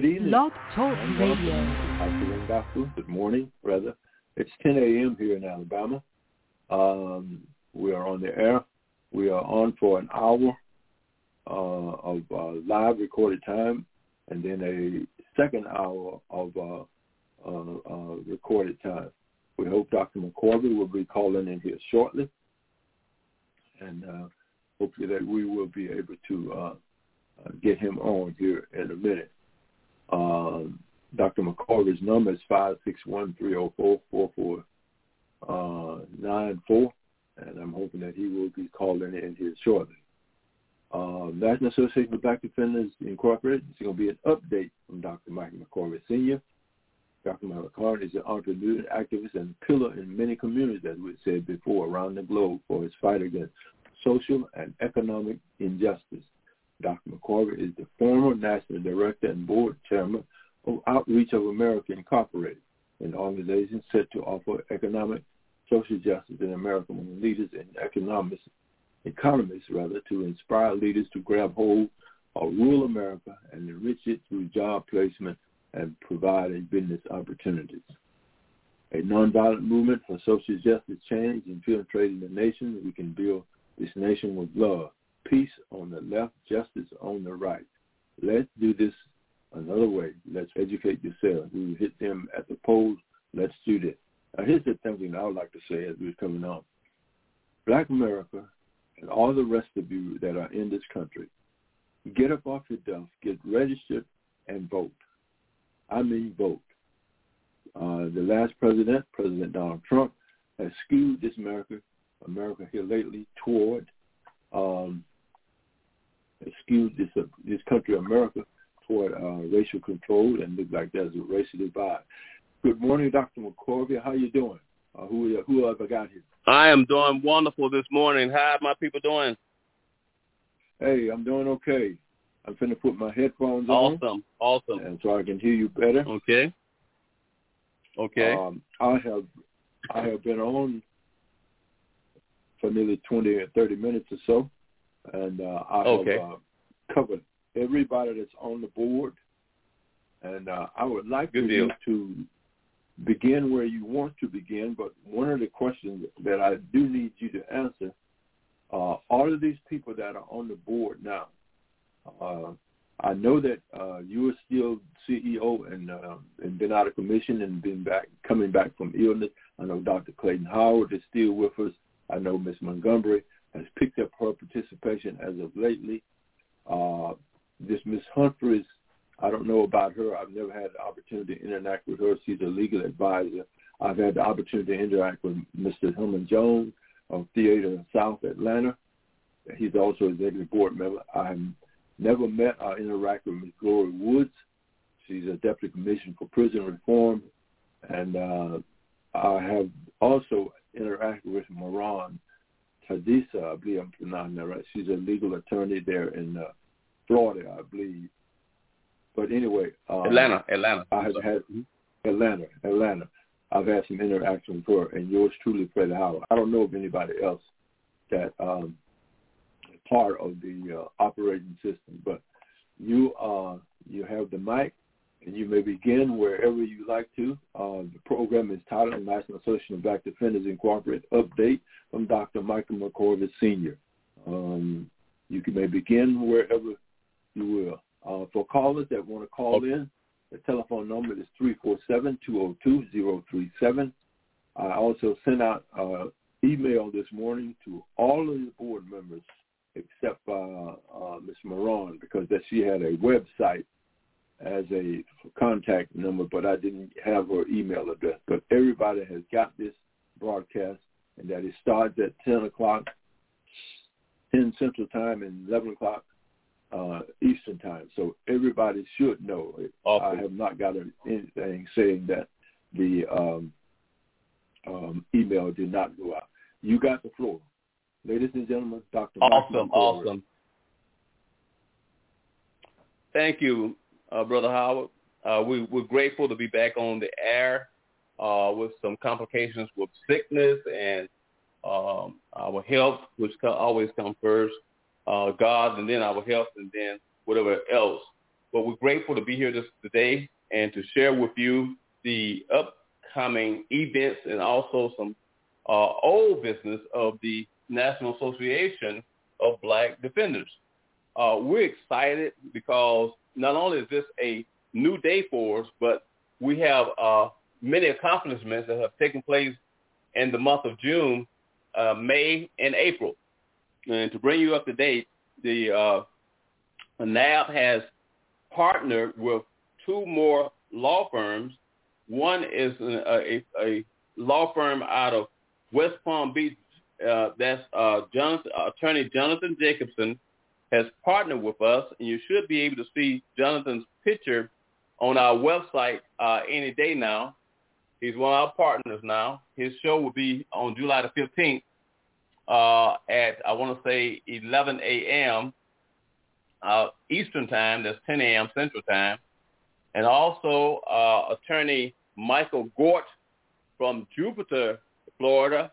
Good evening. BlogTalkRadio. Good morning, brother. It's 10 a.m. here in Alabama. We are on the air. We are on for an hour of live recorded time, and then a second hour of recorded time. We hope Dr. McCorvey will be calling in here shortly, and hopefully that we will be able to get him on here in a minute. Dr. McCorvey's number is 561-304-4494, and I'm hoping that he will be calling in here shortly. National Association of Black Defenders, Incorporated. It's going to be an update from Dr. Michael McCorvey Sr. Dr. Michael McCorvey is an entrepreneur, activist, and pillar in many communities, as we said before, around the globe for his fight against social and economic injustice. Dr. McCorvey is the former national director and board chairman of Outreach of America, Incorporated, an organization set to offer economic social justice in America among leaders and economists, to inspire leaders to grab hold of rural America and enrich it through job placement and providing business opportunities. A nonviolent movement for social justice change infiltrating the nation. We can build this nation with love. Peace on the left, justice on the right. Let's do this another way. Let's educate yourselves. We hit them at the polls. Let's do this. Now, here's the thing I would like to say as we're coming on. Black America and all the rest of you that are in this country, get up off your duff, get registered, and vote. I mean vote. The last president, President Donald Trump, has skewed this America here lately toward this country, America, toward racial control, and look like there's a racial divide. Good morning, Dr. McCorvey. How you doing? Who have I got here? I am doing wonderful this morning. How are my people doing? Hey, I'm doing okay. I'm finna put my headphones on. Awesome. And so I can hear you better. Okay. I have been on for nearly 20 or 30 minutes or so, and I have covered everybody that's on the board. And I would like you to begin where you want to begin, but one of the questions that I do need you to answer, all of these people that are on the board now, I know that you are still CEO and been out of commission and coming back from illness. I know Dr. Clayton Howard is still with us. I know Miss Montgomery has picked up her participation as of lately. This Miss Humphreys, I don't know about her. I've never had the opportunity to interact with her. She's a legal advisor. I've had the opportunity to interact with Mr. Hillman Jones of Theater in South Atlanta. He's also an executive board member. I'm never met or interacted with Ms. Glory Woods. She's a deputy commissioner for prison reform. And I have also interacted with Moran Hadisa, I believe I'm pronouncing that right. She's a legal attorney there in Florida, I believe. But anyway. Atlanta. I have had Atlanta. I've had some interaction with her and yours truly, Freddie Howard. I don't know of anybody else that part of the operating system, but you have the mic, and you may begin wherever you like to. The program is titled National Association of Black Defenders, Incorporated Update from Dr. Michael McCorvey Sr. You may begin wherever you will. For callers that want to call in, the telephone number is 347-202-037. I also sent out email this morning to all of the board members except Ms. Moran, because that she had a website as a contact number, but I didn't have her email address. But everybody has got this broadcast, and that it starts at 10 o'clock, 10 Central Time, and 11 o'clock Eastern Time. So everybody should know. Awesome. I have not got anything saying that the email did not go out. You got the floor. Ladies and gentlemen, Dr. Awesome. Thank you, Brother Howard. We're grateful to be back on the air with some complications with sickness and our health, which always comes first, God, and then our health, and then whatever else. But we're grateful to be here today and to share with you the upcoming events and also some old business of the National Association of Black Defenders. We're excited because not only is this a new day for us, but we have many accomplishments that have taken place in the month of June, May, and April. And to bring you up to date, the NAB has partnered with two more law firms. One is a law firm out of West Palm Beach. Attorney Jonathan Jacobson has partnered with us, and you should be able to see Jonathan's picture on our website any day now. He's one of our partners now. His show will be on July the 15th at, 11 a.m. Eastern Time. That's 10 a.m. Central Time. And also Attorney Michael Gort from Jupiter, Florida.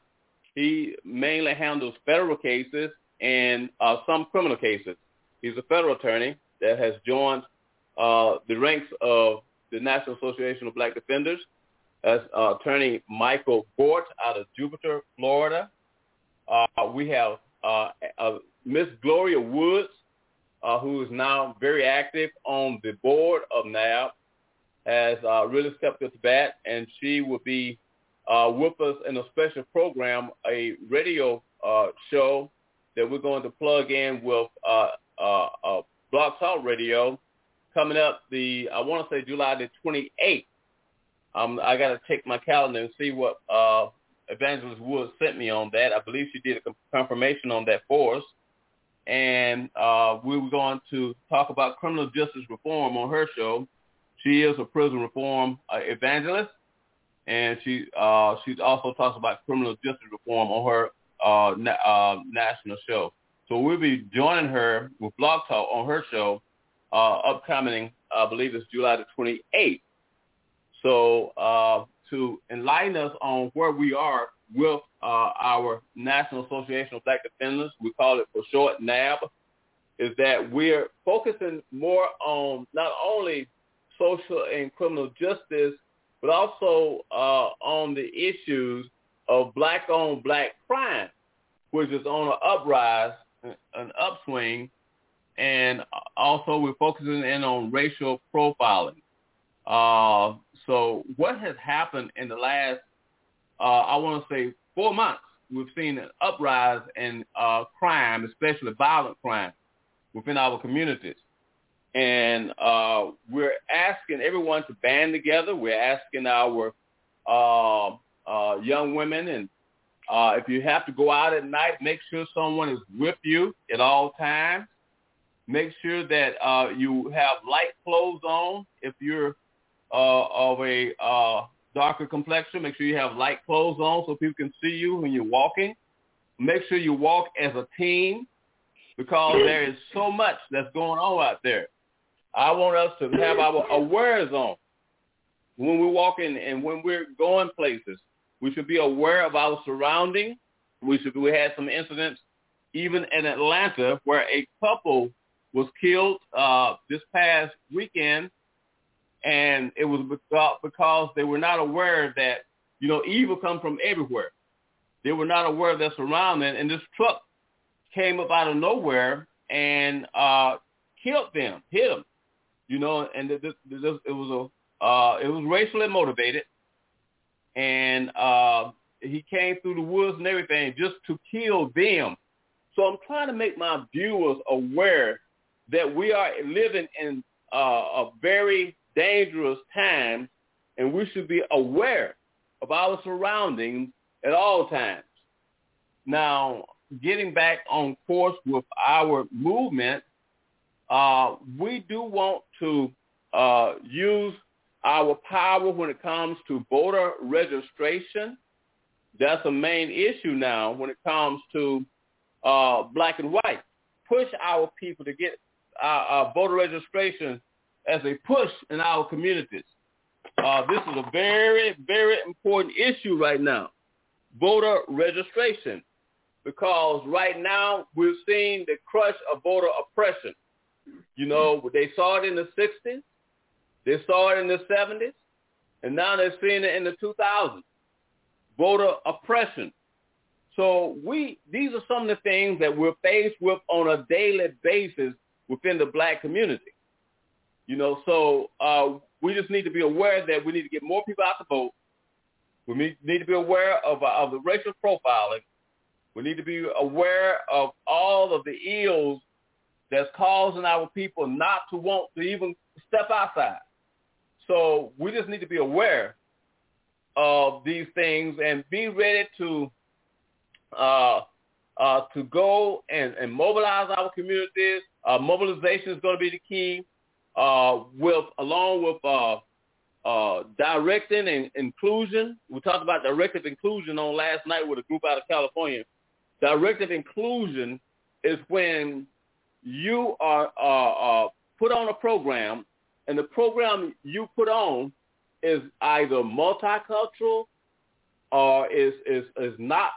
He mainly handles federal cases and some criminal cases. He's a federal attorney that has joined the ranks of the National Association of Black Defenders. That's Attorney Michael Bort out of Jupiter, Florida. We have Ms. Glory Woods, who is now very active on the board of NAB, has really stepped up to bat, and she will be with us in a special program, a radio show that we're going to plug in with BlogTalkRadio coming up July the 28th. I got to check my calendar and see what Evangelist Woods sent me on that. I believe she did a confirmation on that for us. And we were going to talk about criminal justice reform on her show. She is a prison reform evangelist, and she also talks about criminal justice reform on her national show. So we'll be joining her with Blog Talk on her show upcoming, I believe it's July the 28th. So to enlighten us on where we are with our National Association of Black Defenders, we call it for short NAB, is that we're focusing more on not only social and criminal justice, but also on the issues of black-on black crime, which is on an upswing, and also we're focusing in on racial profiling. So what has happened in the last, 4 months, we've seen an uprise in crime, especially violent crime, within our communities. And we're asking everyone to band together. We're asking our young women, and if you have to go out at night, make sure someone is with you at all times. Make sure that you have light clothes on. If you're of a darker complexion, make sure you have light clothes on so people can see you when you're walking. Make sure you walk as a team, because there is so much that's going on out there. I want us to have our aware zone. When we're walking and when we're going places, we should be aware of our surrounding. We had some incidents even in Atlanta where a couple was killed this past weekend, and it was because they were not aware that, evil comes from everywhere. They were not aware of their surrounding, and this truck came up out of nowhere and killed them, hit them, and it was racially motivated, and he came through the woods and everything just to kill them. So I'm trying to make my viewers aware that we are living in a very dangerous time, and we should be aware of our surroundings at all times. Now, getting back on course with our movement, we do want to use our power when it comes to voter registration. That's a main issue now when it comes to black and white. Push our people to get our voter registration as a push in our communities. This is a very, very important issue right now, voter registration, because right now we're seeing the crush of voter oppression. You know, they saw it in the 60s. They saw it in the 70s. And now they're seeing it in the 2000s. Voter oppression. So these are some of the things that we're faced with on a daily basis within the black community. You know, so we just need to be aware that we need to get more people out to vote. We need to be aware of the racial profiling. We need to be aware of all of the ills that's causing our people not to want to even step outside. So we just need to be aware of these things and be ready to go and mobilize our communities. Mobilization is going to be the key, along with directing and inclusion. We talked about directive inclusion on last night with a group out of California. Directive inclusion is when you are put on a program, and the program you put on is either multicultural or is not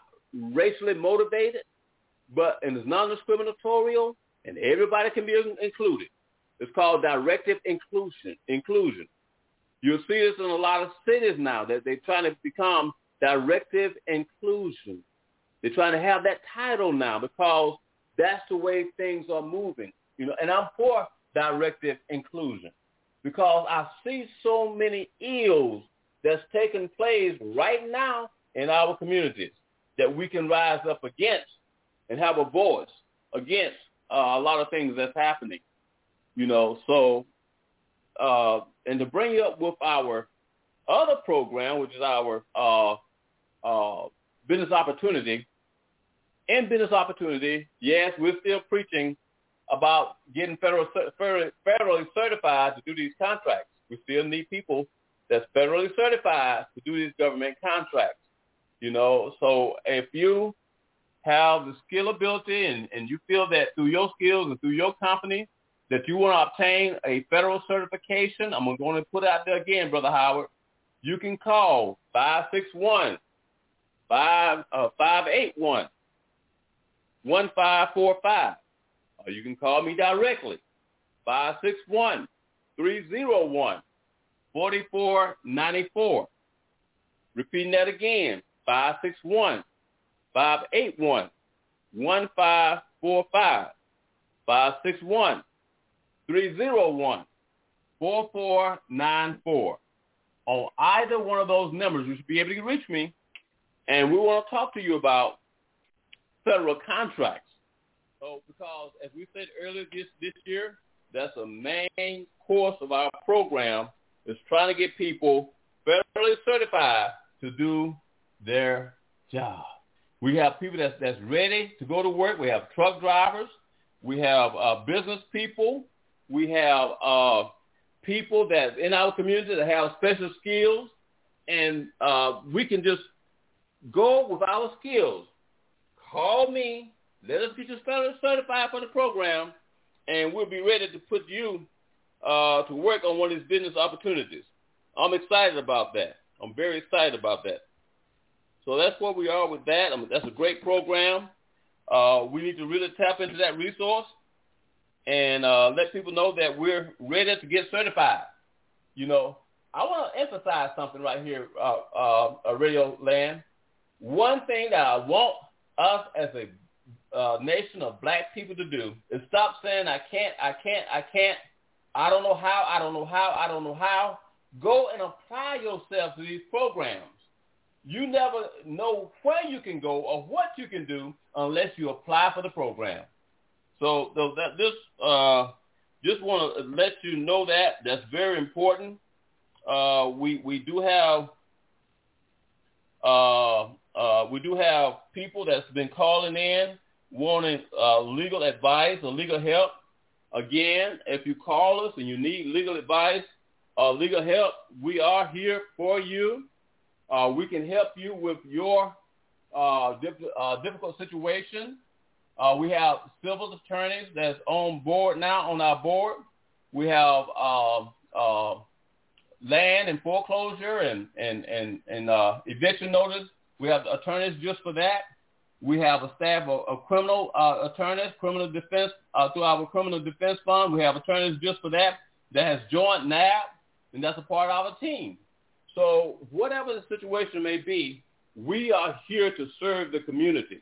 racially motivated, and it's non-discriminatorial, and everybody can be included. It's called directive inclusion. You'll see this in a lot of cities now that they're trying to become directive inclusion. They're trying to have that title now because that's the way things are moving. You know, and I'm for directive inclusion because I see so many ills that's taking place right now in our communities that we can rise up against and have a voice against a lot of things that's happening. You know, so, and to bring you up with our other program, which is our business opportunity, yes, we're still preaching about getting federally certified to do these contracts. We still need people that's federally certified to do these government contracts. You know, so if you have the skill ability and you feel that through your skills and through your company that you want to obtain a federal certification, I'm going to put it out there again, Brother Howard, you can call 561-581-1545, or you can call me directly, 561-301-4494. Repeating that again, 561-581-1545, 561-301-4494. On either one of those numbers, you should be able to reach me, and we want to talk to you about federal contracts. So, because as we said earlier this year, that's the main course of our program is trying to get people federally certified to do their job. We have people that's ready to go to work. We have truck drivers. We have business people. We have people that in our community that have special skills, and we can just go with our skills. Call me. Let us get you certified for the program, and we'll be ready to put you to work on one of these business opportunities. I'm excited about that. I'm very excited about that. So that's where we are with that. I mean, that's a great program. We need to really tap into that resource and let people know that we're ready to get certified. You know, I want to emphasize something right here, Radio Land. One thing that I want us as a nation of black people to do is stop saying, I can't, I don't know how. Go and apply yourself to these programs. You never know where you can go or what you can do unless you apply for the program. So just want to let you know that that's very important. We do have people that's been calling in wanting legal advice or legal help. Again, if you call us and you need legal advice or legal help, we are here for you. We can help you with your difficult situation. We have civil attorneys that's on board now on our board. We have land and foreclosure and eviction notice. We have attorneys just for that. We have a staff of criminal attorneys, criminal defense through our criminal defense fund. We have attorneys just for that has joined NAB, and that's a part of our team. So whatever the situation may be, we are here to serve the community.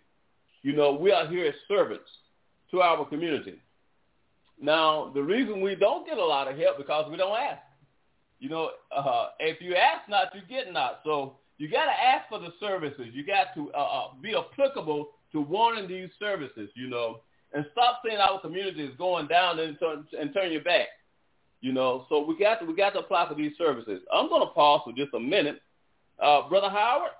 You know, we are here as servants to our community. Now, the reason we don't get a lot of help because we don't ask. You know, if you ask not, you get not. So you got to ask for the services. You got to be applicable to wanting these services, you know, and stop saying our community is going down and turn your back, you know. So we got to apply for these services. I'm going to pause for just a minute. Brother Howard?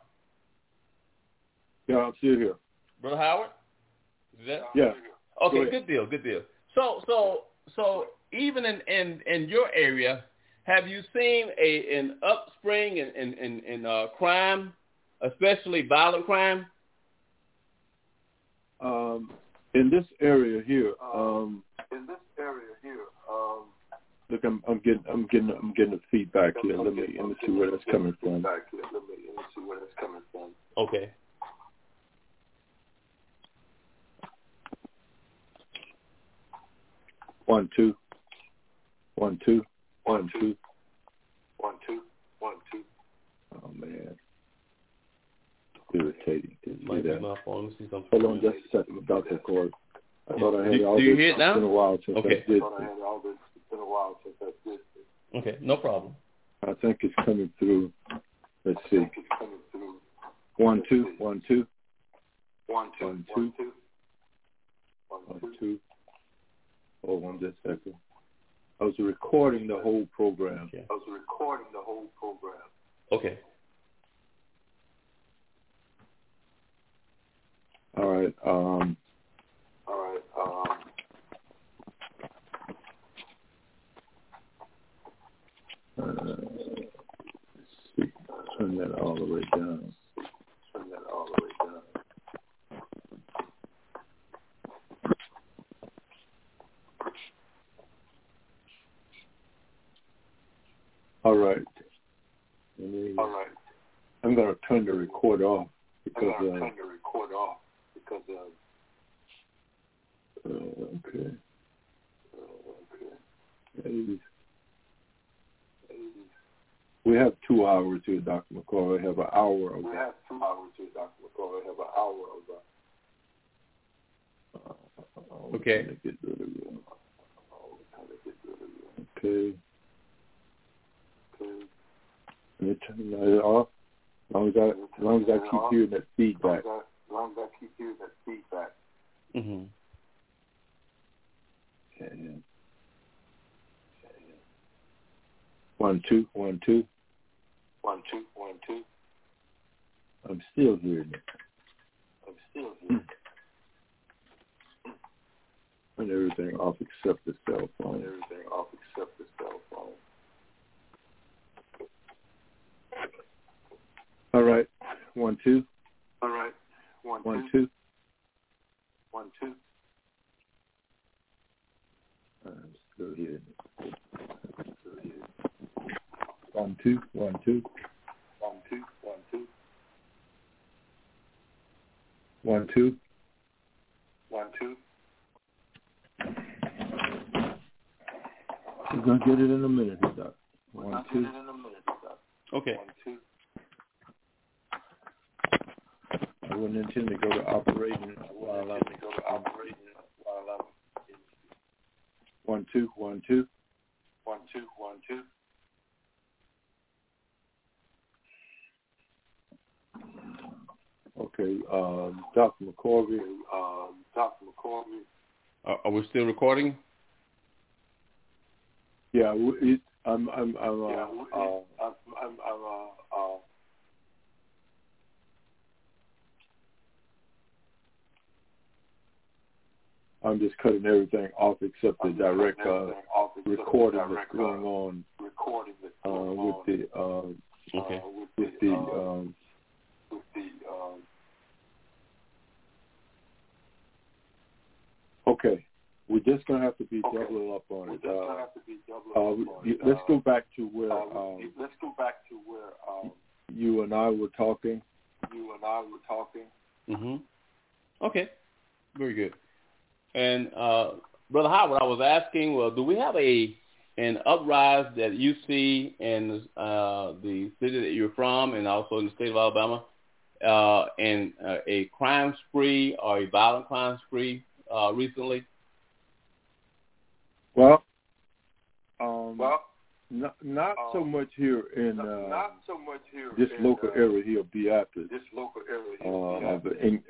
Yeah, I'm still here. Brother Howard? Is that? Yeah. Okay, good deal. So even in your area, have you seen an upspring in crime, especially violent crime? In this area here, look, I'm getting a feedback here. Let me see where that's coming from. Okay. One, two. One, two. One, two. One, two. One, two. Oh, man. Irritating. Might be my phone. Hold on just a second, Dr. Court. I thought I had all this. Do you hear it now? It's been a while since I did. Okay, no problem. I think it's coming through. Let's see. One, two. One, two. One, two. One, two. One, two. Hold on just a second. I was recording the whole program. Okay. Okay. All right. Let's see. Turn that all the way down. All right. I'm going to turn the record off because. Okay. We have 2 hours here, Dr. McCorvey. I have an hour of that. Okay. Okay. Let me turn it off. As long as I keep hearing that feedback. Mhm. Okay. 1 2 1 2. 1 2 1 2. I'm still hearing it. And everything off except the cell phone. All right, 1 2. All right, 1 2. 1 2. I'm still here. 1 2. 1 2. 1 2. 1 2. 1 2. 1 2. We're gonna get it in a minute, Doc. 1 2. Okay. 1 2. I wouldn't intend to go to operating while I'm in. 1 2, 1 2. 1 2, 1 2. Okay, Dr. McCorvey. Are we still recording? Yeah, I'm just cutting everything off except the direct recording that's going on Okay. We're just going to have to be doubling up on it. Let's go back to where you and I were talking. Mm-hmm. Okay. Very good. And Brother Howard, I was asking, well, do we have an uprise that you see in the city that you're from and also in the state of Alabama, and a crime spree or a violent crime spree recently? Well, not so much here in this local area here of Beatrice,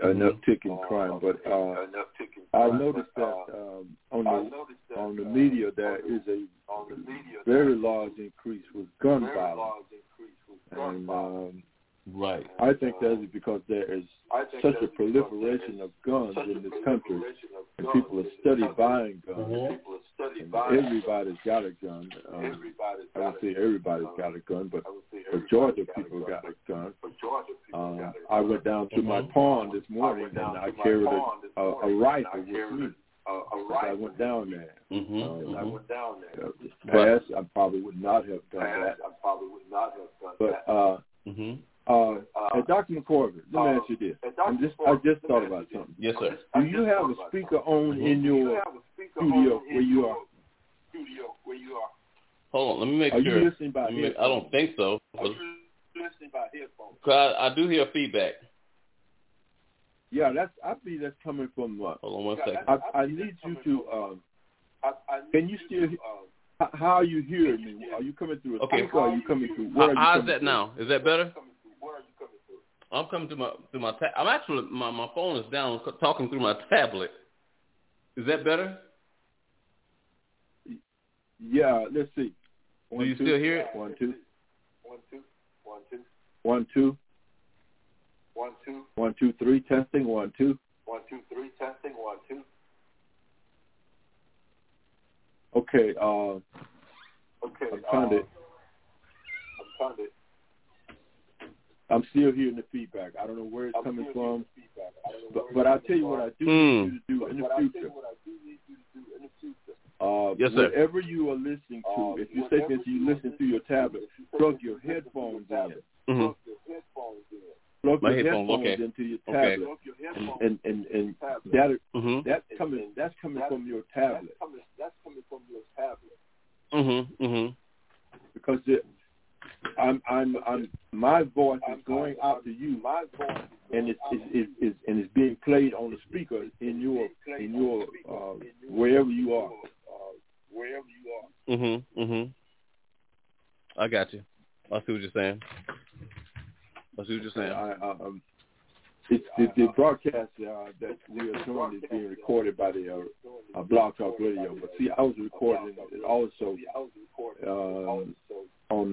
enough ticking crime, but I noticed that on the media there is a very large increase with gun violence. Right. I think that is because there is such a proliferation of guns in this country, and people are steady buying guns. Everybody's got a gun. I would say everybody's got a gun, but majority of people got a gun. I went down to my pond this morning, and I carried a rifle with me. I went down there. I probably would not have done that. Dr. McCorvey, let me ask you this. I just thought about something. Yes, sir. Do you have a speaker on in your studio where you are? Hold on, let me make sure. Are you listening by headphones? I don't think so. Are you listening by headphones? I do hear feedback. Yeah, I believe that's coming from. Hold on one second. I need you to. Can you still? How are you hearing me? Are you coming through? Okay. Or are you coming through? How's that now? Is that better? I'm coming through my tab. I'm actually my phone is down. Talking through my tablet. Is that better? Yeah. Let's see. One, do you two, still hear it? 1 2. 1 2. 1 2. 1 2. 1 2. 1 2 3 testing 1 2. 1 2 3 testing 1 2. Okay. I found it. I'm still hearing the feedback. I don't know where it's coming from, but I'll tell you what I do need you to do in the future. Yes, sir. Whatever you are listening to, if you say that you listen to your tablet, plug your headphones in. Mm-hmm. Plug your headphones into your tablet, and that's coming from your tablet. Mm-hmm. Mm-hmm. Because my voice is going out to you, and it's being played on the speaker in your wherever you are. Mm-hmm. Mm-hmm. I got you. I see what you're saying. The broadcast that we are doing is being recorded by the Blog Talk Radio. But see, I was recording it also on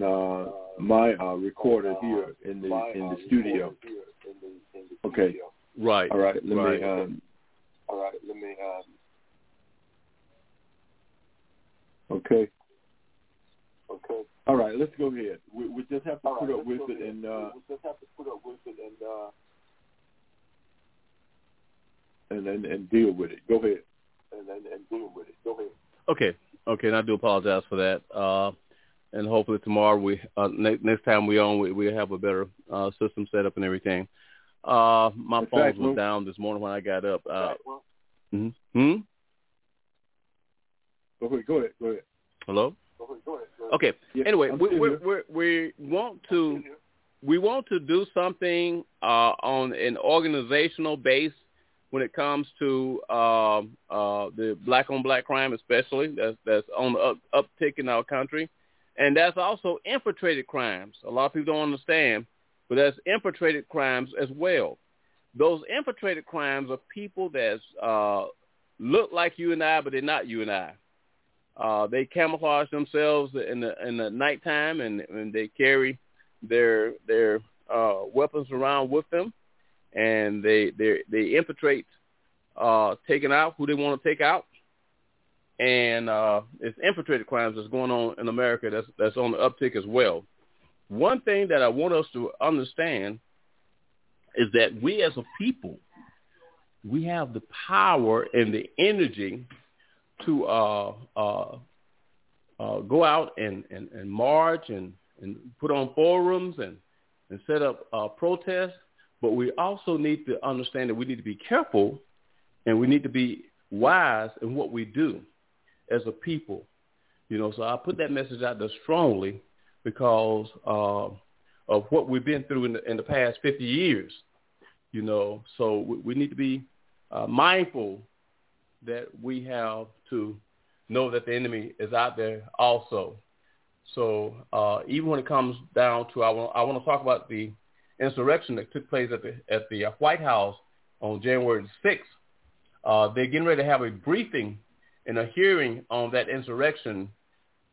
my recorder here in the studio. Okay. Right. All right. Let me. Okay. Okay. All right. Let's go ahead. We just have to put up with it and. And deal with it. Go ahead. And deal with it. Go ahead. Okay. Okay, and I do apologize for that. And hopefully tomorrow next time we're on, we'll have a better system set up and everything. My phone was down this morning when I got up. Go ahead. Hello. Go ahead. Okay. Yeah, anyway, we want to do something on an organizational base. When it comes to the black-on-black crime, especially that's on the uptick in our country, and that's also infiltrated crimes. A lot of people don't understand, but that's infiltrated crimes as well. Those infiltrated crimes are people that look like you and I, but they're not you and I. They camouflage themselves in the nighttime, and they carry their weapons around with them. And they infiltrate, taking out who they want to take out, and it's infiltrated crimes that's going on in America that's on the uptick as well. One thing that I want us to understand is that we as a people, we have the power and the energy to go out and march and put on forums and set up protests. But we also need to understand that we need to be careful and we need to be wise in what we do as a people. You know, so I put that message out there strongly because of what we've been through in the past 50 years. You know, so we need to be mindful that we have to know that the enemy is out there also. So even when it comes down to, I want to talk about the insurrection that took place at the White House on January 6th. They're getting ready to have a briefing and a hearing on that insurrection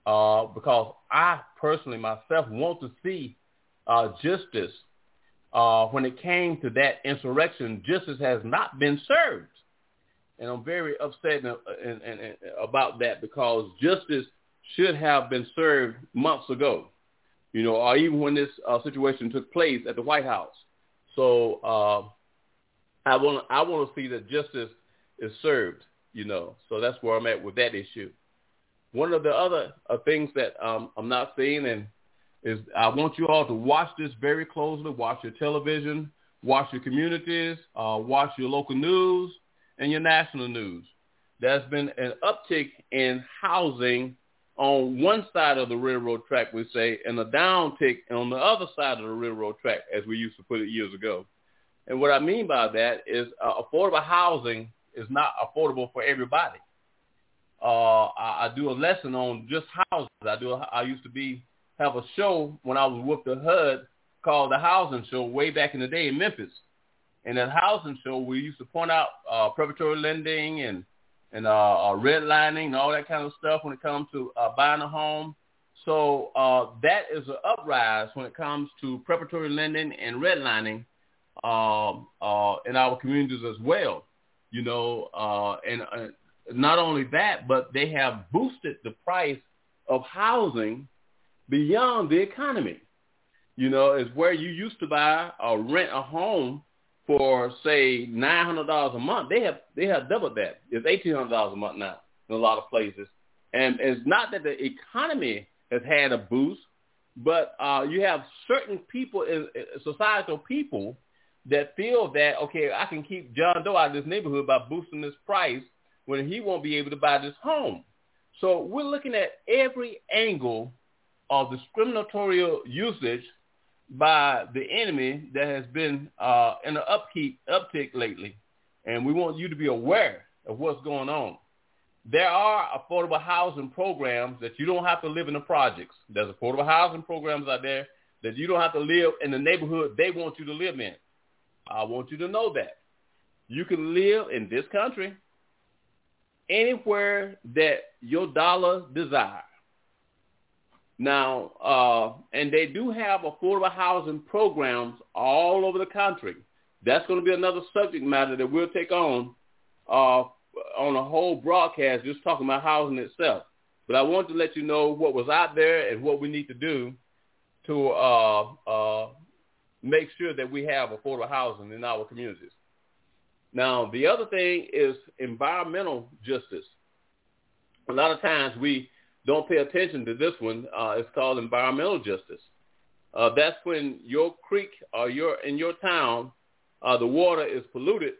because I personally myself want to see justice. When it came to that insurrection, justice has not been served. And I'm very upset and about that because justice should have been served months ago, you know, or even when this situation took place at the White House. So I want to see that justice is served, you know. So that's where I'm at with that issue. One of the other things that I'm not seeing and is I want you all to watch this very closely. Watch your television, watch your communities, watch your local news and your national news. There's been an uptick in housing on one side of the railroad track, we say, and a downtick on the other side of the railroad track, as we used to put it years ago. And what I mean by that is affordable housing is not affordable for everybody. I do a lesson on just houses. I used to have a show when I was with the HUD called The Housing Show way back in the day in Memphis. And that housing show, we used to point out preparatory lending and redlining and all that kind of stuff when it comes to buying a home. So that is an uprise when it comes to preparatory lending and redlining in our communities as well. You know, and not only that, but they have boosted the price of housing beyond the economy. You know, is where you used to buy or rent a home for, say, $900 a month. They have doubled that. It's $1,800 a month now in a lot of places. And it's not that the economy has had a boost, but you have certain people, societal people, that feel that, okay, I can keep John Doe out of this neighborhood by boosting this price when he won't be able to buy this home. So we're looking at every angle of discriminatory usage by the enemy that has been in an uptick lately. And we want you to be aware of what's going on. There are affordable housing programs that you don't have to live in the projects. There's affordable housing programs out there that you don't have to live in the neighborhood they want you to live in. I want you to know that. You can live in this country anywhere that your dollar desires. Now, and they do have affordable housing programs all over the country. That's going to be another subject matter that we'll take on a whole broadcast just talking about housing itself. But I want to let you know what was out there and what we need to do to make sure that we have affordable housing in our communities. Now, the other thing is environmental justice. A lot of times we don't pay attention to this one. It's called environmental justice. That's when your creek or in your town, the water is polluted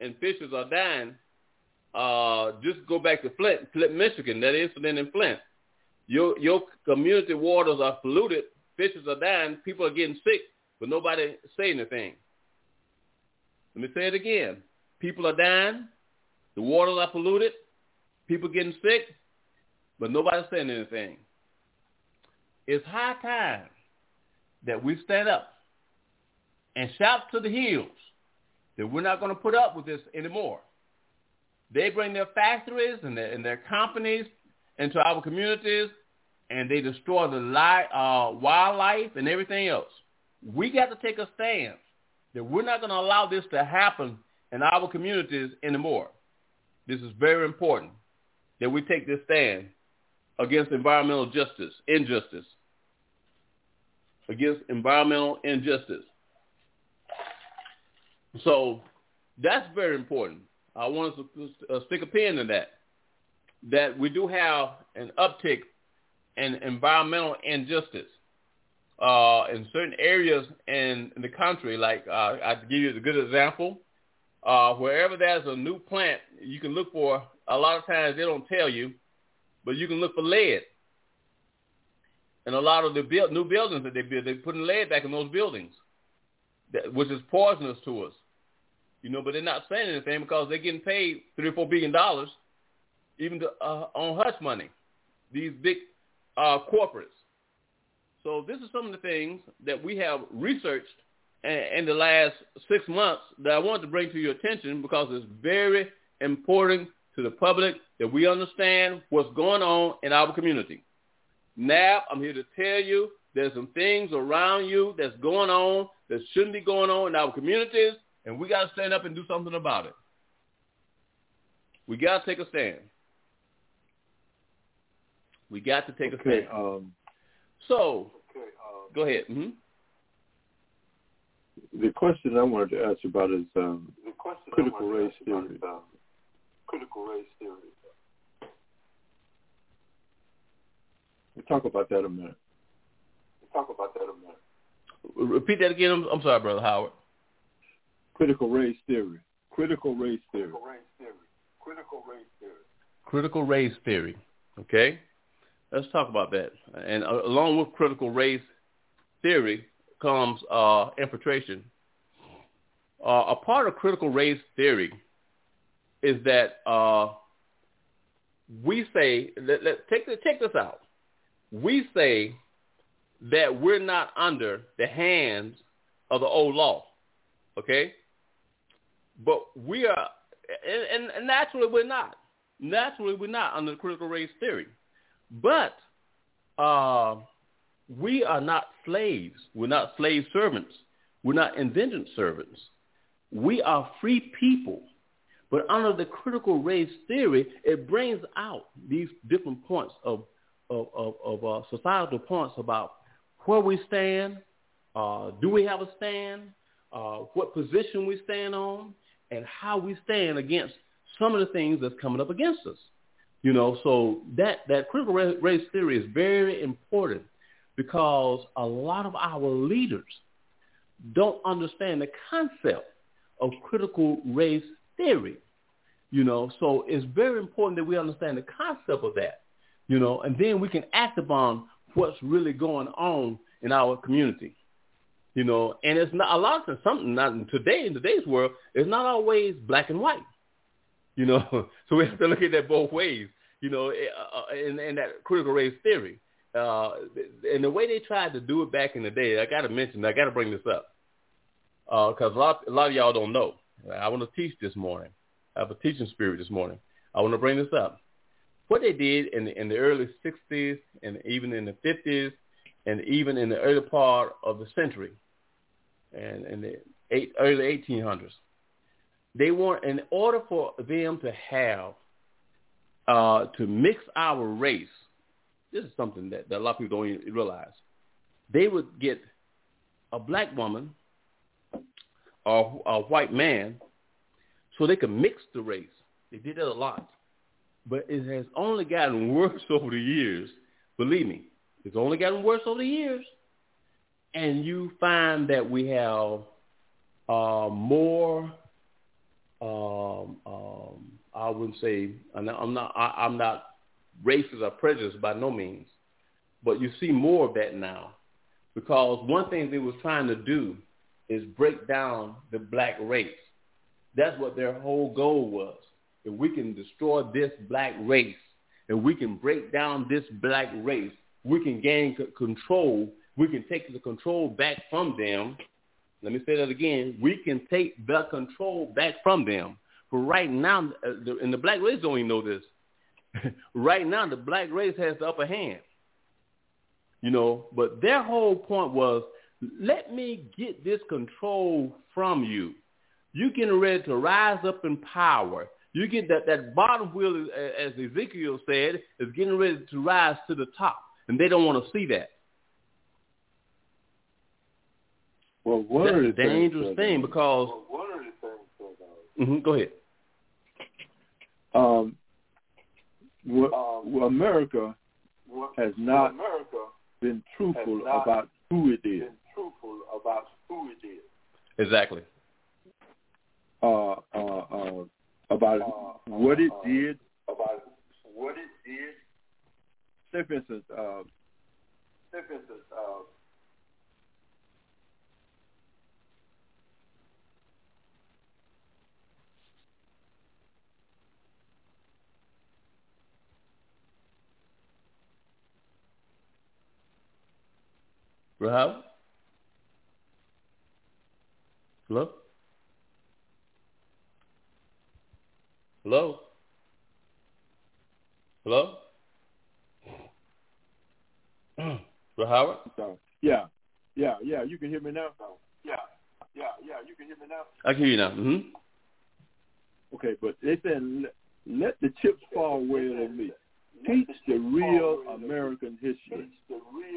and fishes are dying. Just go back to Flint, Michigan, that incident in Flint. Your community waters are polluted, fishes are dying, people are getting sick, but nobody say anything. Let me say it again. People are dying, the waters are polluted, people getting sick, but nobody's saying anything. It's high time that we stand up and shout to the hills that we're not going to put up with this anymore. They bring their factories and their companies into our communities, and they destroy the wildlife and everything else. We got to take a stand that we're not going to allow this to happen in our communities anymore. This is very important that we take this stand against environmental injustice, against environmental injustice. So that's very important. I want to stick a pin in that we do have an uptick in environmental injustice. in certain areas in the country, like I give you a good example, wherever there's a new plant, you can look for, a lot of times they don't tell you, but you can look for lead. And a lot of the new buildings that they build, they're putting lead back in those buildings, which is poisonous to us. You know, but they're not saying anything because they're getting paid $3 or $4 billion, even to, on hush money, these big corporates. So this is some of the things that we have researched in the last 6 months that I wanted to bring to your attention because it's very important to the public that we understand what's going on in our community. Now, I'm here to tell you there's some things around you that's going on that shouldn't be going on in our communities, and we got to stand up and do something about it. We got to take a stand. We got to take a stand. Go ahead. Mm-hmm. The question I wanted to ask you about is critical race theory. We'll talk about that a minute. Repeat that again. I'm sorry, Brother Howard. Critical race theory. Okay. Let's talk about that. And along with critical race theory comes infiltration. A part of critical race theory is that we say, check this out. We say that we're not under the hands of the old law, okay? But we are, and naturally we're not. Naturally we're not under the critical race theory. But we are not slaves. We're not slave servants. We're not indentured servants. We are free people. But under the critical race theory, it brings out these different points of societal points about where we stand, do we have a stand, what position we stand on, and how we stand against some of the things that's coming up against us. You know, so that critical race theory is very important because a lot of our leaders don't understand the concept of critical race theory, you know. So it's very important that we understand the concept of that, you know, and then we can act upon what's really going on in our community, you know. And it's not a lot of something, not in today's world, it's not always black and white. You know, so we have to look at that both ways, you know, in that critical race theory. And the way they tried to do it back in the day, I got to bring this up because a lot of y'all don't know. I want to teach this morning. I have a teaching spirit this morning. I want to bring this up. What they did in the early 60s and even in the 50s and even in the early part of the century and in the early 1800s, they want, in order for them to have, to mix our race, this is something that a lot of people don't even realize, they would get a black woman or a white man so they could mix the race. They did that a lot. But it has only gotten worse over the years. Believe me, it's only gotten worse over the years. And you find that we have more... I wouldn't say I'm not racist or prejudiced by no means, but you see more of that now because one thing they was trying to do is break down the black race. That's what their whole goal was. If we can destroy this black race, if we can break down this black race, we can gain control. We can take the control back from them. Let me say that again. We can take the control back from them. But right now, and the black race don't even know this. Right now, the black race has the upper hand. You know, but their whole point was, let me get this control from you. You're getting ready to rise up in power. You get that bottom wheel, as Ezekiel said, is getting ready to rise to the top. And they don't want to see that. Well, that's a dangerous thing because... Well, one of the things that, go ahead. America has not been truthful about who it is. And truthful about who it is. Exactly. About what it did. For instance, Rahab? Hello? Hello? Hello? Howard? Yeah, you can hear me now? Yeah, you can hear me now? I can hear you now. Mm-hmm. Okay, but they said, let the chips fall where they meet. Teach the real American history.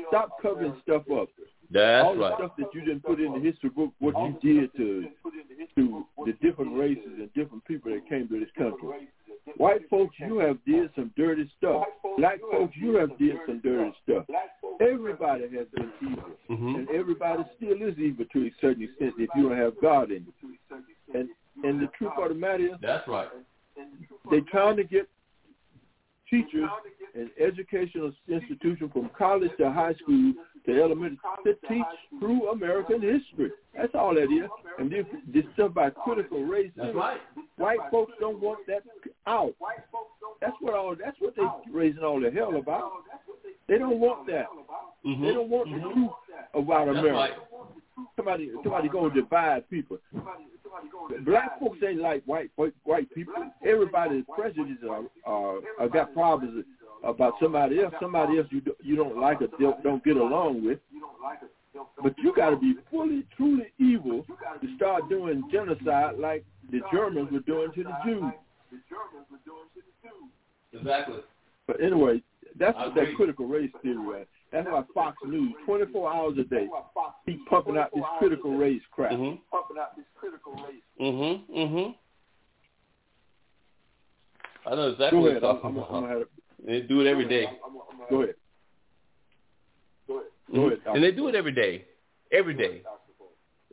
Stop covering stuff up. That's all the right. Stuff that you didn't put in the history book, what you did to the different races and different people that came to this country. White folks, you have did some dirty stuff. Black folks, you have did some dirty stuff. Everybody has been evil, and everybody still is evil to a certain extent if you don't have God in you. And the truth of the matter is, that's right. They're trying to get teachers and educational institutions from college to high school to elementary to teach true American history. That's all that is. And this stuff by critical race, right. White folks don't want that out. That's what they're raising all the hell about. They don't want that. Mm-hmm. They don't want the truth about America. Right. Somebody gonna divide people. Black folks ain't like white people. Everybody's prejudiced or got problems about somebody else. Somebody else you don't like or don't get along with. But you got to be fully, truly evil to start doing genocide like the Germans were doing to the Jews. Exactly. But anyway, that's what that critical race theory was. That's why Fox News, 24 hours a day, keep pumping out this critical race crap. I know exactly what you're talking about. They do it every day. Go ahead. And they do it every day. Every day.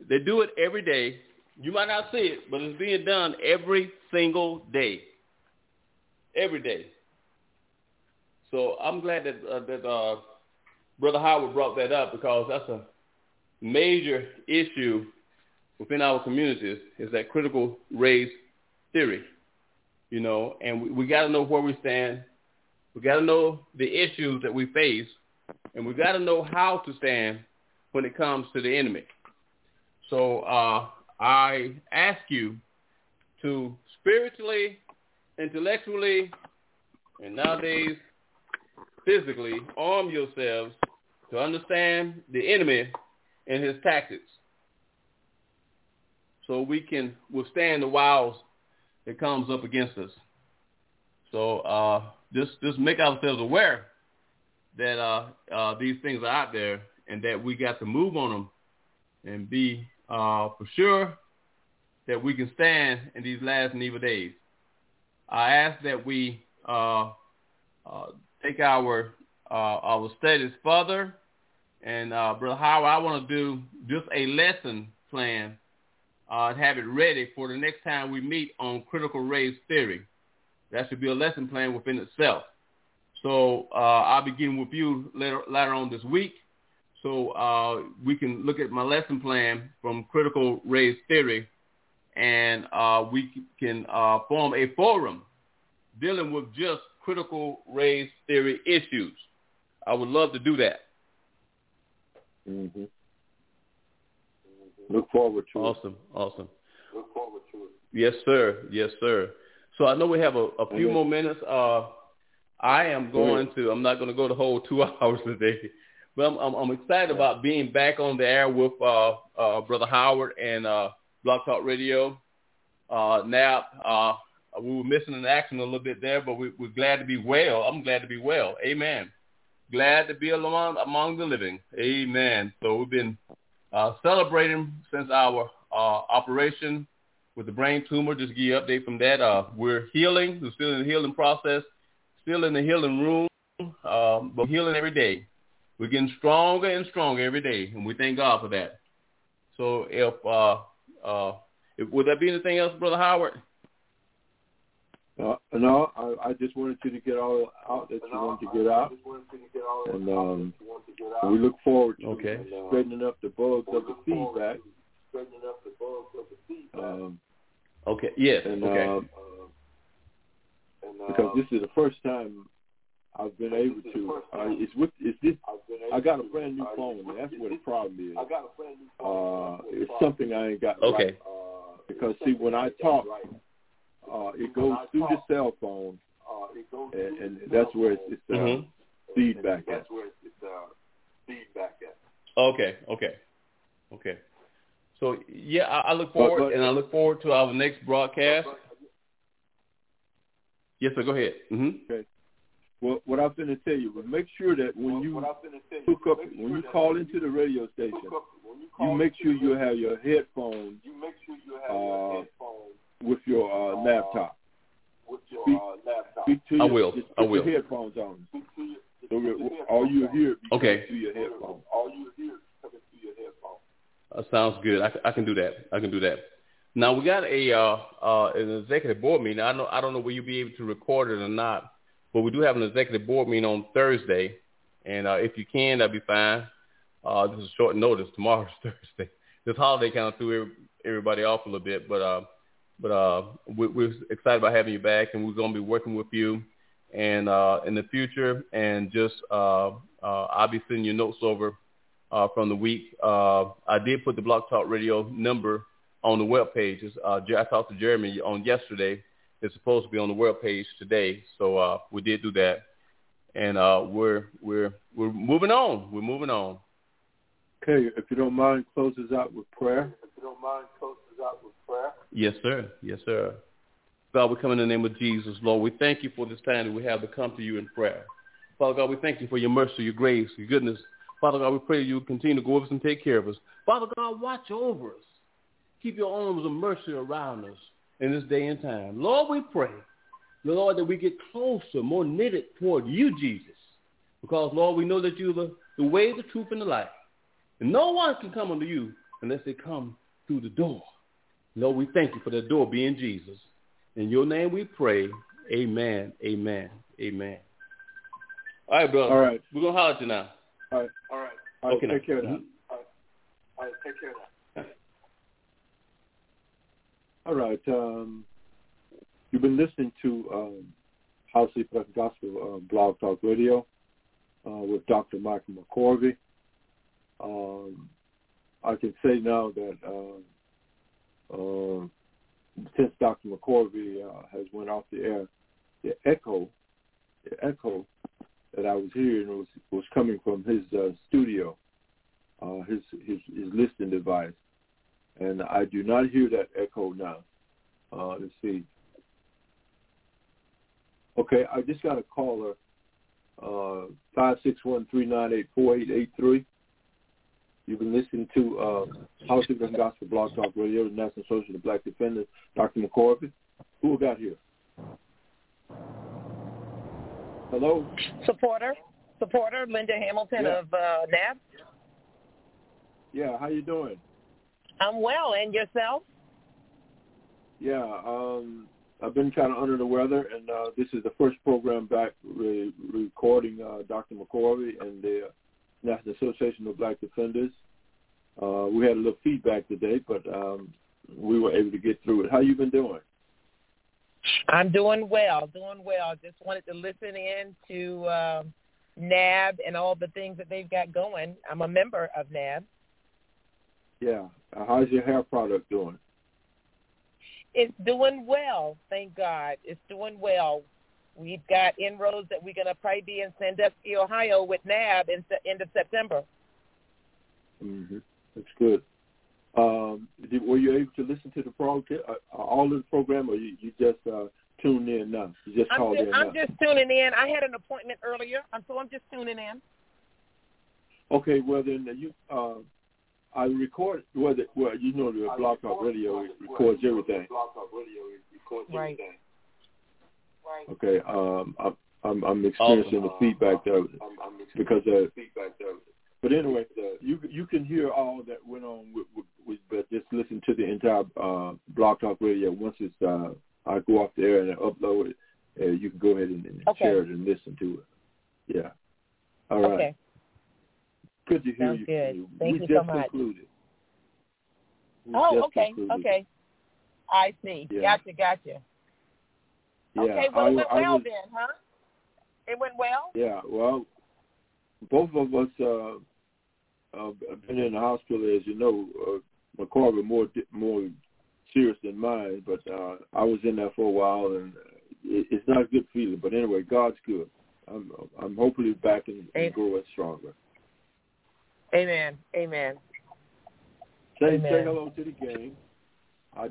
They do it every day. You might not see it, but it's being done every single day. Every day. So I'm glad that Brother Howard brought that up, because that's a major issue within our communities, is that critical race theory, you know, and we got to know where we stand. We got to know the issues that we face, and we got to know how to stand when it comes to the enemy. So I ask you to spiritually, intellectually, and nowadays physically arm yourselves to understand the enemy and his tactics, so we can withstand the wiles that comes up against us. So just make ourselves aware that these things are out there, and that we got to move on them and be for sure that we can stand in these last and evil days. I ask that we take our studies further, and Brother Howard, I want to do just a lesson plan and have it ready for the next time we meet on critical race theory. That should be a lesson plan within itself. So I'll begin with you later on this week, so we can look at my lesson plan from critical race theory, and we can form a forum dealing with just critical race theory issues. I would love to do that. Look forward to it. Awesome. Look forward to it. Yes, sir. So I know we have a few more minutes. I'm not going to go the whole 2 hours today, but I'm excited about being back on the air with Brother Howard and Blog Talk Radio. We were missing in action a little bit there, but we're glad to be well. I'm glad to be well. Amen. Glad to be among the living. Amen. So we've been celebrating since our operation with the brain tumor. Just to give you an update from that. We're healing. We're still in the healing process. Still in the healing room. But healing every day. We're getting stronger and stronger every day, and we thank God for that. So would there be anything else, Brother Howard? No, I just wanted you to get all out that you wanted to get out. And we look forward to spreading up the bugs of the feedback. Because this is the first time I've been able to. I got a brand new phone. And that's where the problem is. It's something I ain't got. Okay. Right. Because see, when I talk, it goes through the cell phone, and that's where it's feedback at. Okay. So yeah, I look forward, and I look forward to our next broadcast. Yes, sir. Go ahead. Mm-hmm. Okay. Well, what I'm going to tell you, make sure that when you hook up, when you call into the radio station, you make sure you have your headphones with your laptop. I will. I will. Put your headphones on. All you hear is through your headphones. Sounds good. I can do that. Now we got an executive board meeting. I don't know whether you'll be able to record it or not, but we do have an executive board meeting on Thursday, and if you can, that'd be fine. This is short notice. Tomorrow's Thursday. This holiday kind of threw everybody off a little bit, but we're excited about having you back, and we're going to be working with you, and in the future, and just I'll be sending you notes over. From the week. I did put the Block Talk Radio number on the webpage. I talked to Jeremy on yesterday. It's supposed to be on the webpage today, so we did do that. And we're moving on. Okay, if you don't mind, close us out with prayer. Yes, sir. God, we come in the name of Jesus, Lord. We thank you for this time that we have to come to you in prayer. Father God, we thank you for your mercy, your grace, your goodness. Father God, we pray you continue to go with us and take care of us. Father God, watch over us. Keep your arms of mercy around us in this day and time. Lord, we pray, Lord, that we get closer, more knitted toward you, Jesus, because, Lord, we know that you're the way, the truth, and the life. And no one can come unto you unless they come through the door. Lord, we thank you for that door being Jesus. In your name we pray, amen, amen, amen. All right, brother. All right. We're going to holler at you now. All right. Okay, take care of that. All right. You've been listening to House of Gospel Blog Talk Radio with Dr. Michael McCorvey. I can say now that since Dr. McCorvey has went off the air, the echo that I was hearing was coming from his studio, his listening device, and I do not hear that echo now. Let's see. Okay, I just got a caller, 561-398-4883. You've been listening to House of Gospel Blog Talk Radio, the National Association of Black Defenders, Dr. McCorvey. Who we got here? Hello? Supporter, Linda Hamilton of NAB. Yeah, how you doing? I'm well, and yourself? Yeah, I've been kind of under the weather, and this is the first program back recording Dr. McCorvey and the National Association of Black Defenders. We had a little feedback today, but we were able to get through it. How you been doing? I'm doing well. Just wanted to listen in to NAB and all the things that they've got going. I'm a member of NAB. Yeah. How's your hair product doing? It's doing well, thank God. It's doing well. We've got inroads that we're going to probably be in Sandusky, Ohio with NAB in the end of September. Mm-hmm. That's good. Were you able to listen to the program, all of the program, or you just tuned in now? You just called in. I'm just tuning in. I had an appointment earlier, so I'm just tuning in. Okay, well then you, I record. Well, you know the Blog Talk Radio records everything. Right. Okay. I'm experiencing the feedback there because of But anyway, you can hear all that went on, but just listen to the entire Blog Talk Radio. Once it's I go off the air and I upload it, you can go ahead and share it and listen to it. Yeah. All right. Okay. Good to hear Sounds you. Good. Thank we you so much. Oh, okay. Concluded. Okay. I see. Yeah. Gotcha. Yeah. Okay. Well, it went well then, huh? It went well? Yeah. Well, both of us been in the hospital, as you know. McCorvey more serious than mine, but I was in there for a while, and it's not a good feeling. But anyway, God's good. I'm hopefully back and growing stronger. Amen. Say hello to the gang. I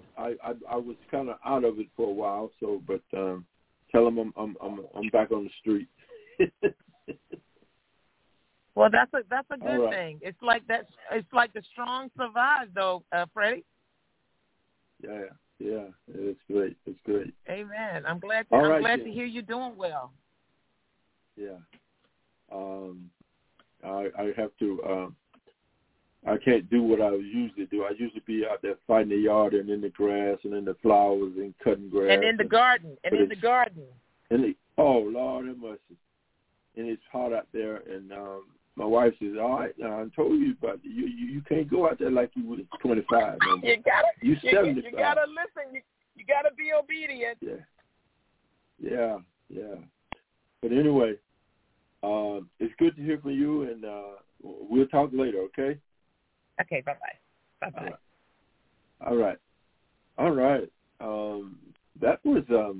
was kind of out of it for a while, so but tell them I'm back on the street. Well, that's a good thing. It's like the strong survive, though, Freddie. Yeah, it's great. Amen. I'm glad to hear you're doing well. Yeah. I have to. I can't do what I usually do. I usually be out there fighting the yard and in the grass and in the flowers and cutting grass and in the garden oh Lord have mercy. And it's hot out there, and my wife says, "All right, now I told you, but you can't go out there like you was 25. You 75. You gotta listen. You gotta be obedient." Yeah. But anyway, it's good to hear from you, and we'll talk later. Okay. Okay. Bye bye. All right. That was a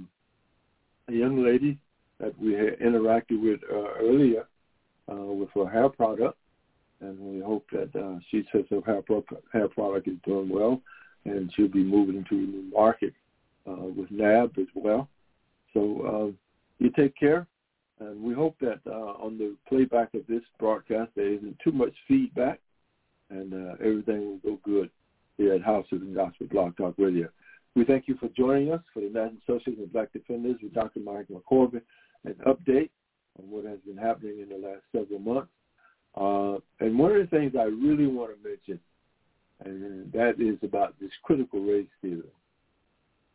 young lady that we had interacted with earlier with her hair product, and we hope that she says her hair product is doing well, and she'll be moving into a new market with NAB as well. So you take care, and we hope that on the playback of this broadcast there isn't too much feedback, and everything will go good here at House of Gospel Blog Talk Radio. We thank you for joining us for the National Association of Black Defenders with Dr. Michael McCorvey, an update on what has been happening in the last several months. And one of the things I really want to mention, and that is about this critical race theory.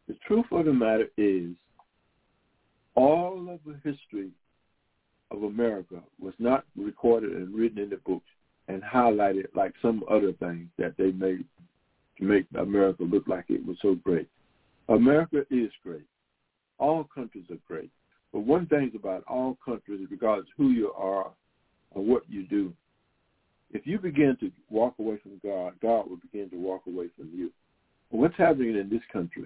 The truth of the matter is all of the history of America was not recorded and written in the books and highlighted like some other things that they made to make America look like it was so great. America is great. All countries are great. But one thing about all countries, regardless who you are or what you do, if you begin to walk away from God, God will begin to walk away from you. And what's happening in this country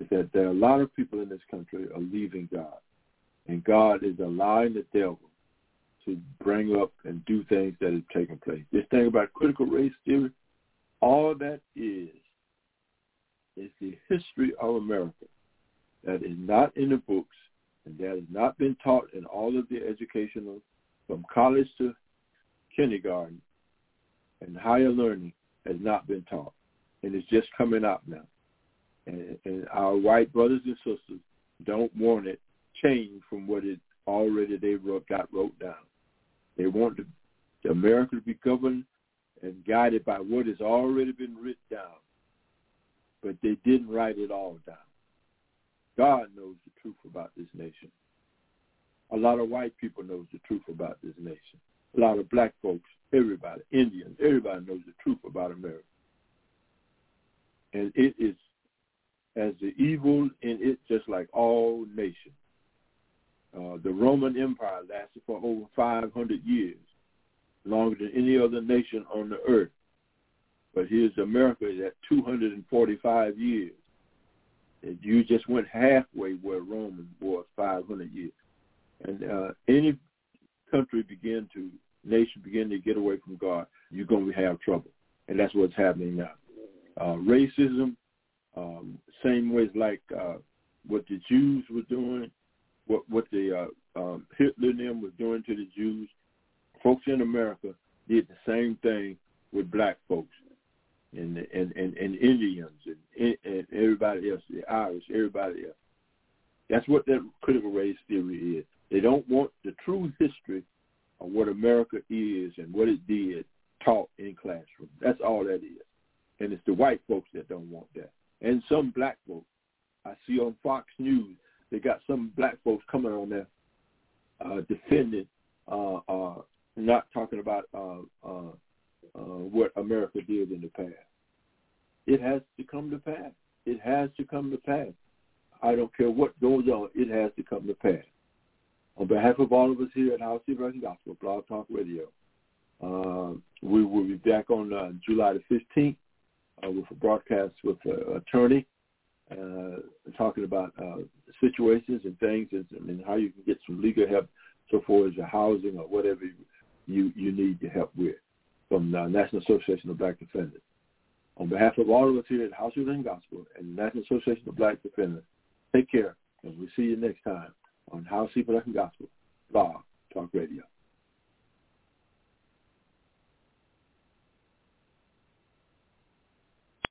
is that there are a lot of people in this country are leaving God. And God is allowing the devil to bring up and do things that have taken place. This thing about critical race theory, all that is the history of America that is not in the books, and that has not been taught in all of the educational, from college to kindergarten and higher learning, has not been taught. And it's just coming out now. And our white brothers and sisters don't want it changed from what it already got wrote down. They want the America to be governed and guided by what has already been written down. But they didn't write it all down. God knows the truth about this nation. A lot of white people knows the truth about this nation. A lot of black folks, everybody, Indians, everybody knows the truth about America. And it is as the evil in it, just like all nations. The Roman Empire lasted for over 500 years, longer than any other nation on the earth. But here's America at 245 years. You just went halfway where Rome was 500 years. And any country nation begin to get away from God, you're going to have trouble. And that's what's happening now. Racism, same ways like what the Jews were doing, what the Hitler and them was doing to the Jews. Folks in America did the same thing with black folks and Indians and everybody else, the Irish, everybody else. That's what that critical race theory is. They don't want the true history of what America is and what it did taught in classrooms. That's all that is. And it's the white folks that don't want that. And some black folks. I see on Fox News, they got some black folks coming on there defending, not talking about what America did in the past. It has to come to pass. It has to come to pass. I don't care what goes on. It has to come to pass. On behalf of all of us here at House of Gospel, Blog Talk Radio, we will be back on July the 15th with a broadcast with an attorney talking about situations and things and how you can get some legal help so far as your housing or whatever you need to help with from the National Association of Black Defenders. On behalf of all of us here at House of Gospel and the National Association of Black Defenders, take care, and we'll see you next time on House of Gospel, Blog Talk Radio.